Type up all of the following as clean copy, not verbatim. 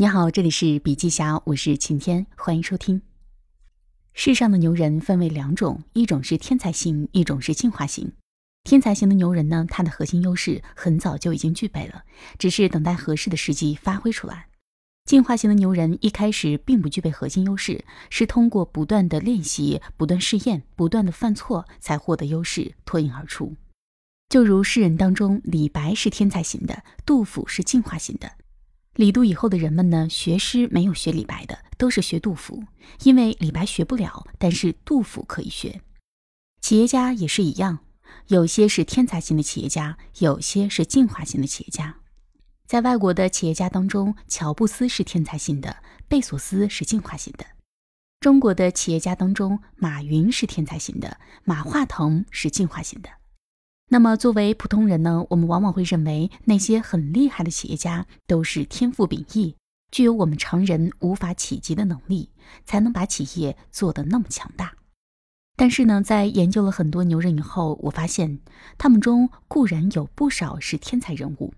你好，这里是笔记侠，我是晴天，欢迎收听。世上的牛人分为两种，一种是天才型，一种是进化型。天才型的牛人呢，他的核心优势很早就已经具备了，只是等待合适的时机发挥出来。进化型的牛人一开始并不具备核心优势，是通过不断的练习、不断试验、不断的犯错才获得优势，脱颖而出。就如诗人当中，李白是天才型的，杜甫是进化型的。李杜以后的人们呢，学诗没有学李白的，都是学杜甫，因为李白学不了，但是杜甫可以学。企业家也是一样，有些是天才型的企业家，有些是进化型的企业家。在外国的企业家当中，乔布斯是天才型的，贝索斯是进化型的。中国的企业家当中，马云是天才型的，马化腾是进化型的。那么作为普通人呢，我们往往会认为那些很厉害的企业家都是天赋秉异，具有我们常人无法企及的能力，才能把企业做得那么强大。但是呢，在研究了很多牛人以后，我发现他们中固然有不少是天才人物，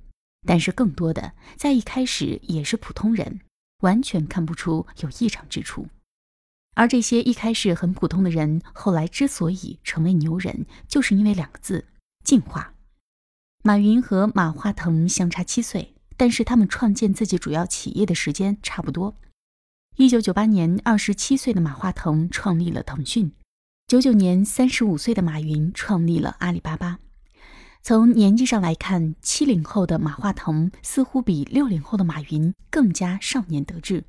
但是更多的在一开始也是普通人，完全看不出有异常之处。而这些一开始很普通的人，后来之所以成为牛人，就是因为两个字：进化。马云和马化腾相差7岁，但是他们创建自己主要企业的时间差不多。1998年27岁的马化腾创立了腾讯，99年35岁的马云创立了阿里巴巴。从年纪上来看，70后的马化腾似乎比60后的马云更加少年得志。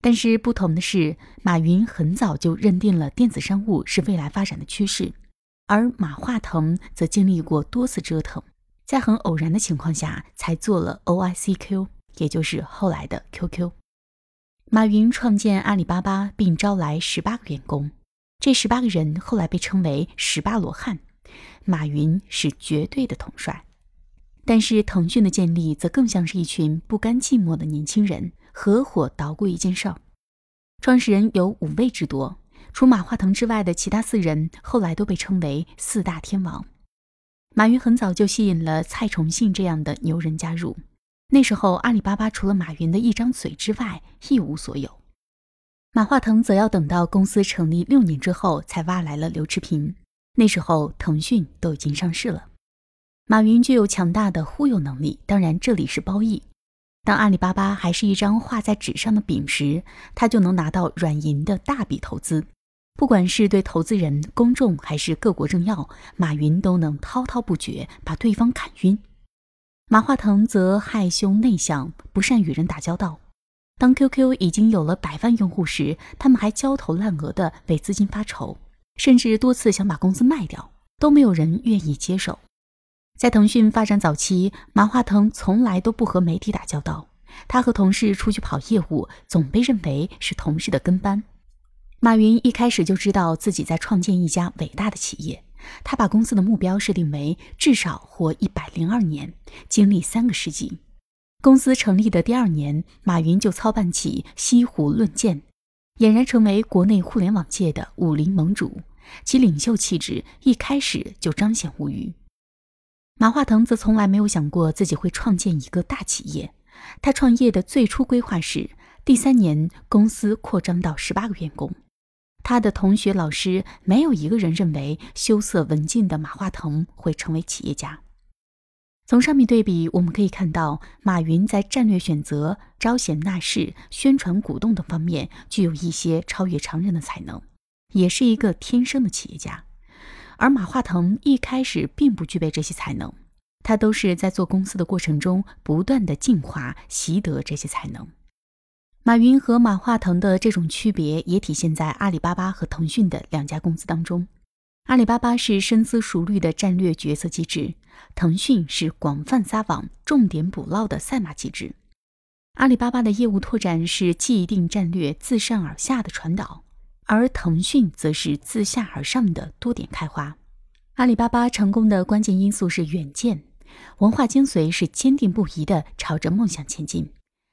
但是不同的是，马云很早就认定了电子商务是未来发展的趋势，而马化腾则经历过多次折腾，在很偶然的情况下才做了 OICQ， 也就是后来的 QQ。 马云创建阿里巴巴并招来18个员工，这18个人后来被称为18罗汉，马云是绝对的统帅。但是腾讯的建立则更像是一群不甘寂寞的年轻人合伙捣鼓一件事儿。创始人有5位之多，除马化腾之外的其他4人后来都被称为4大天王。马云很早就吸引了蔡崇信这样的牛人加入，那时候阿里巴巴除了马云的一张嘴之外一无所有。马化腾则要等到公司成立6年之后才挖来了刘炽平，那时候腾讯都已经上市了。马云具有强大的忽悠能力，当然这里是褒义。当阿里巴巴还是一张画在纸上的饼时，他就能拿到软银的大笔投资。不管是对投资人、公众还是各国政要，马云都能滔滔不绝把对方砍晕。马化腾则害羞内向，不善与人打交道。当 QQ 已经有了100万用户时，他们还焦头烂额地为资金发愁，甚至多次想把公司卖掉，都没有人愿意接手。在腾讯发展早期，马化腾从来都不和媒体打交道，他和同事出去跑业务，总被认为是同事的跟班。马云一开始就知道自己在创建一家伟大的企业，他把公司的目标设定为至少活102年，经历3个世纪。公司成立的第2年，马云就操办起西湖论剑，俨然成为国内互联网界的武林盟主，其领袖气质一开始就彰显无余。马化腾则从来没有想过自己会创建一个大企业，他创业的最初规划是第3年公司扩张到18个员工。他的同学老师没有一个人认为羞涩文静的马化腾会成为企业家。从上面对比我们可以看到，马云在战略选择、招贤纳士、宣传鼓动等方面具有一些超越常人的才能，也是一个天生的企业家。而马化腾一开始并不具备这些才能，他都是在做公司的过程中不断的进化，习得这些才能。马云和马化腾的这种区别也体现在阿里巴巴和腾讯的2家公司当中。阿里巴巴是深思熟虑的战略决策机制，腾讯是广泛撒网、重点捕捞的赛马机制。阿里巴巴的业务拓展是既定战略自上而下的传导，而腾讯则是自下而上的多点开花。阿里巴巴成功的关键因素是远见，文化精髓是坚定不移地朝着梦想前进，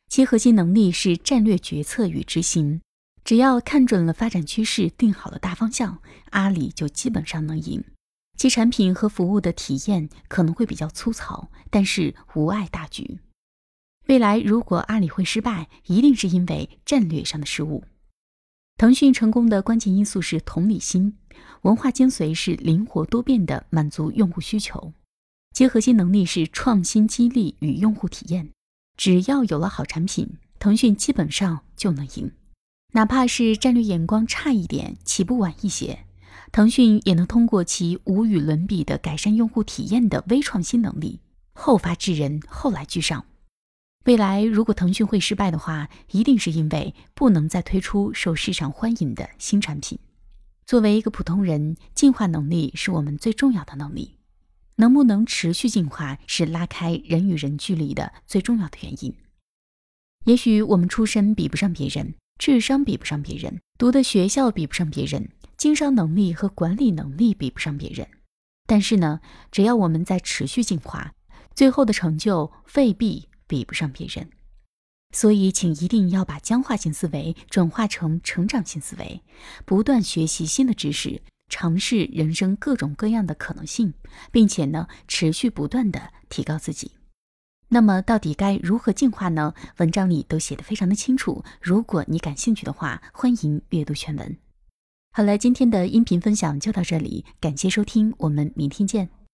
其核心能力是战略决策与执行。只要看准了发展趋势，定好了大方向，阿里就基本上能赢。其产品和服务的体验可能会比较粗糙，但是无碍大局。未来如果阿里会失败，一定是因为战略上的失误。腾讯成功的关键因素是同理心，文化精髓是灵活多变的满足用户需求，其核心能力是创新激励与用户体验。只要有了好产品，腾讯基本上就能赢。哪怕是战略眼光差一点，起步晚一些，腾讯也能通过其无与伦比的改善用户体验的微创新能力，后发制人，后来居上。未来如果腾讯会失败的话，一定是因为不能再推出受市场欢迎的新产品。作为一个普通人，进化能力是我们最重要的能力，能不能持续进化是拉开人与人距离的最重要的原因。也许我们出身比不上别人，智商比不上别人，读的学校比不上别人，经商能力和管理能力比不上别人，但是呢，只要我们在持续进化，最后的成就未必比不上别人。所以请一定要把僵化型思维转化成成长型思维，不断学习新的知识，尝试人生各种各样的可能性，并且呢，持续不断地提高自己。那么到底该如何进化呢？文章里都写得非常的清楚，如果你感兴趣的话，欢迎阅读全文。好了，今天的音频分享就到这里，感谢收听，我们明天见。